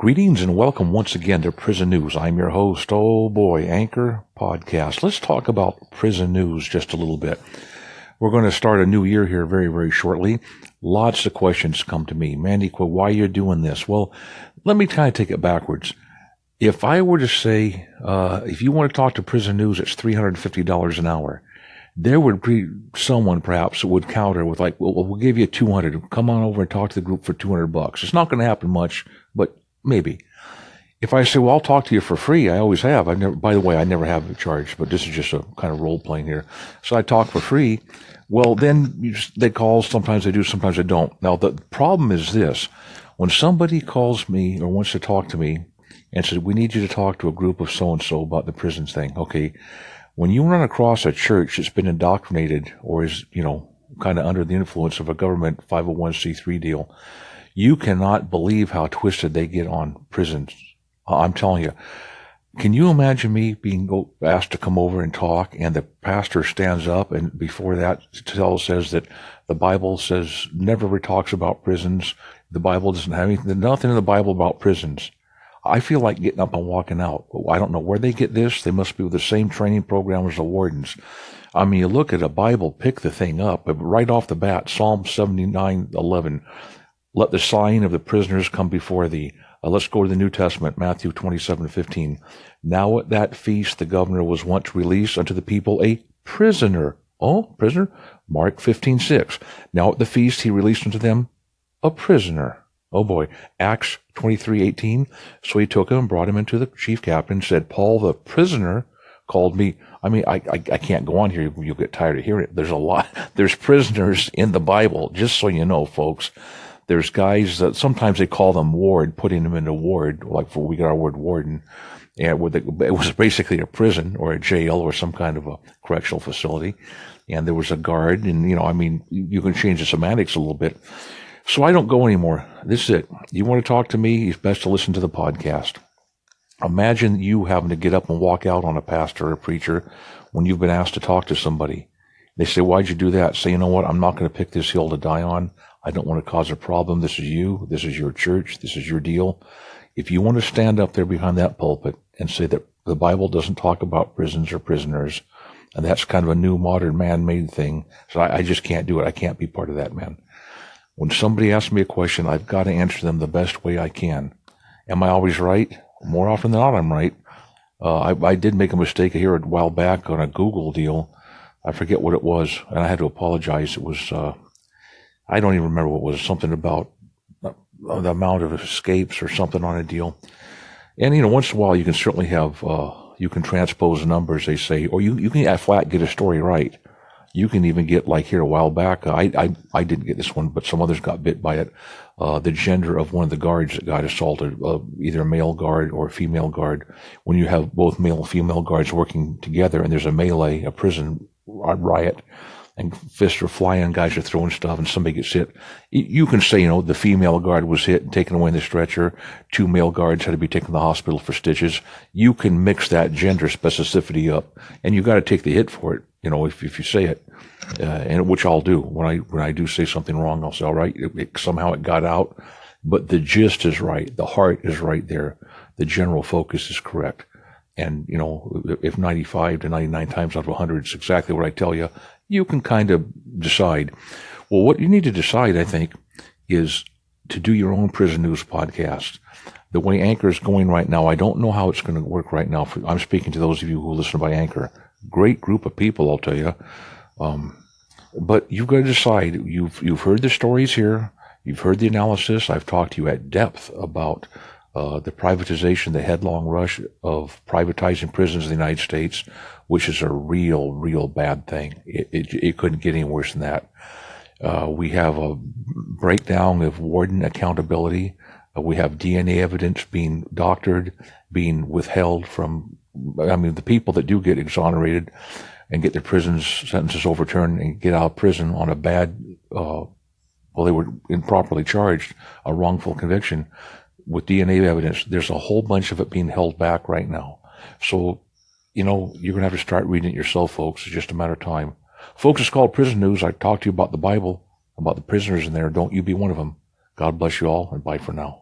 Greetings and welcome once again to Prison News. I'm your host, Anchor Podcast. Let's talk about prison news just a little bit. We're going to start a new year here very, very shortly. Lots of questions come to me. Mandiqua, why are you doing this? Well, let me kind of take it backwards. If I were to say, if you want to talk to Prison News, it's $350 an hour. There would be someone perhaps that would counter with like, well, we'll give you $200. Come on over and talk to the group for $200. It's not going to happen much, but maybe. If I say, well, I'll talk to you for free, I always have. By the way, I never have a charge, but this is just a kind of role playing here. So I talk for free. Well, then they call. Sometimes they do, sometimes they don't. Now, the problem is this. When somebody calls me or wants to talk to me and says, we need you to talk to a group of so-and-so about the prison thing. Okay. When you run across a church that's been indoctrinated or is, you know, kind of under the influence of a government 501c3 deal, you cannot believe how twisted they get on prisons. I'm telling you. Can you imagine me being asked to come over and talk, and the pastor stands up and before that says that the Bible says never talks about prisons. The Bible doesn't have anything, nothing in the Bible about prisons. I feel like getting up and walking out. I don't know where they get this. They must be with the same training program as the wardens. I mean, you look at a Bible, pick the thing up, but right off the bat, Psalm 79:11. Let the sighing of the prisoners come before thee. Let's go to the New Testament, Matthew 27:15. Now at that feast the governor was wont to release unto the people a prisoner. Oh, prisoner? Mark 15:6. Now at the feast he released unto them a prisoner. Oh boy. Acts 23:18. So he took him and brought him into the chief captain and said, Paul the prisoner called me. I mean, I can't go on here. You'll get tired of hearing it. There's a lot. There's prisoners in the Bible, just so you know, folks. There's guys that sometimes they call them ward, putting them in a ward, like we got our word warden, and it was basically a prison or a jail or some kind of a correctional facility, and there was a guard, and, you know, I mean, you can change the semantics a little bit. So I don't go anymore. This is it. You want to talk to me, it's best to listen to the podcast. Imagine you having to get up and walk out on a pastor or a preacher when you've been asked to talk to somebody. They say, why'd you do that? Say, you know what, I'm not going to pick this hill to die on. I don't want to cause a problem. This is you. This is your church. This is your deal. If you want to stand up there behind that pulpit and say that the Bible doesn't talk about prisons or prisoners, and that's kind of a new modern man-made thing, so I just can't do it. I can't be part of that, man. When somebody asks me a question, I've got to answer them the best way I can. Am I always right? More often than not, I'm right. I did make a mistake here a while back on a Google deal. I forget what it was, and I had to apologize. It was... I don't even remember what it was, something about the amount of escapes or something on a deal. And, you know, once in a while you can certainly have, you can transpose numbers, they say, or you can at flat get a story right. You can even get, like here a while back, I didn't get this one, but some others got bit by it, the gender of one of the guards that got assaulted, either a male guard or a female guard. When you have both male and female guards working together and there's a melee, a prison riot, and fists are flying, guys are throwing stuff, and somebody gets hit. You can say, you know, the female guard was hit and taken away in the stretcher. 2 male guards had to be taken to the hospital for stitches. You can mix that gender specificity up, and you got to take the hit for it, you know, if you say it, and which I'll do. When I do say something wrong, I'll say, all right, somehow it got out, but the gist is right. The heart is right there. The general focus is correct. And, you know, if 95 to 99 times out of 100 is exactly what I tell you, you can kind of decide. Well, what you need to decide, I think, is to do your own prison news podcast. The way Anchor is going right now, I don't know how it's going to work right now. I'm speaking to those of you who listen by Anchor. Great group of people, I'll tell you. But you've got to decide. You've heard the stories here. You've heard the analysis. I've talked to you at depth about the privatization, the headlong rush of privatizing prisons in the United States, which is a real, real bad thing. It couldn't get any worse than that. We have a breakdown of warden accountability. We have DNA evidence being doctored, being withheld from, I mean, the people that do get exonerated and get their prison sentences overturned and get out of prison on a bad, well, they were improperly charged, a wrongful conviction. With DNA evidence, there's a whole bunch of it being held back right now. So, you know, you're going to have to start reading it yourself, folks. It's just a matter of time. Folks, it's called Prison News. I talked to you about the Bible, about the prisoners in there. Don't you be one of them. God bless you all, and bye for now.